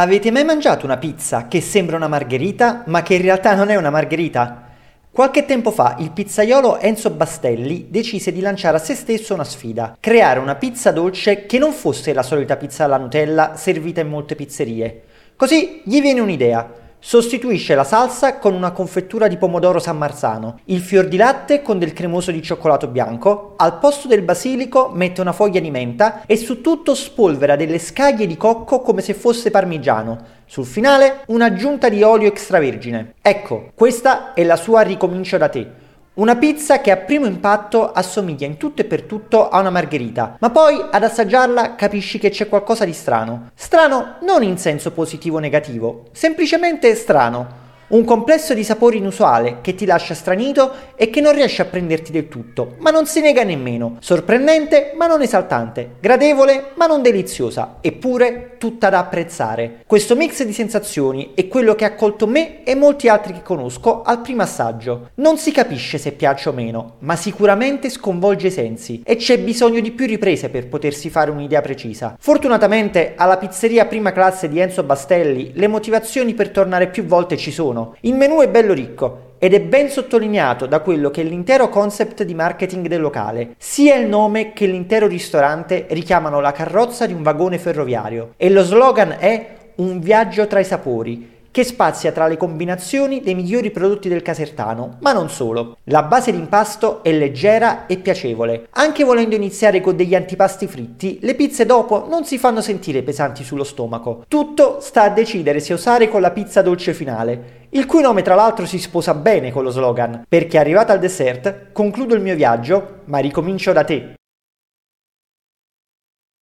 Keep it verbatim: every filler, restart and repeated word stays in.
Avete mai mangiato una pizza che sembra una margherita, ma che in realtà non è una margherita? Qualche tempo fa il pizzaiolo Enzo Bastelli decise di lanciare a se stesso una sfida: creare una pizza dolce che non fosse la solita pizza alla Nutella servita in molte pizzerie. Così gli viene un'idea. Sostituisce la salsa con una confettura di pomodoro San Marzano, il fior di latte con del cremoso di cioccolato bianco, al posto del basilico mette una foglia di menta e su tutto spolvera delle scaglie di cocco come se fosse parmigiano, sul finale un'aggiunta di olio extravergine. Ecco, questa è la sua Ricomincio da te. Una pizza che a primo impatto assomiglia in tutto e per tutto a una margherita, ma poi ad assaggiarla capisci che c'è qualcosa di strano. Strano non in senso positivo o negativo, semplicemente strano. Un complesso di sapori inusuale che ti lascia stranito e che non riesce a prenderti del tutto, ma non si nega nemmeno. Sorprendente ma non esaltante, gradevole ma non deliziosa, eppure tutta da apprezzare. Questo mix di sensazioni è quello che ha colto me e molti altri che conosco al primo assaggio. Non si capisce se piace o meno, ma sicuramente sconvolge i sensi e c'è bisogno di più riprese per potersi fare un'idea precisa. Fortunatamente alla pizzeria Prima Classe di Enzo Bastelli le motivazioni per tornare più volte ci sono. Il menù è bello ricco ed è ben sottolineato da quello che è l'intero concept di marketing del locale. Sia il nome che l'intero ristorante richiamano la carrozza di un vagone ferroviario e lo slogan è "Un viaggio tra i sapori", che spazia tra le combinazioni dei migliori prodotti del Casertano, ma non solo. La base d'impasto è leggera e piacevole. Anche volendo iniziare con degli antipasti fritti, le pizze dopo non si fanno sentire pesanti sullo stomaco. Tutto sta a decidere se osare con la pizza dolce finale, il cui nome tra l'altro si sposa bene con lo slogan, perché arrivata al dessert, concludo il mio viaggio, ma ricomincio da te.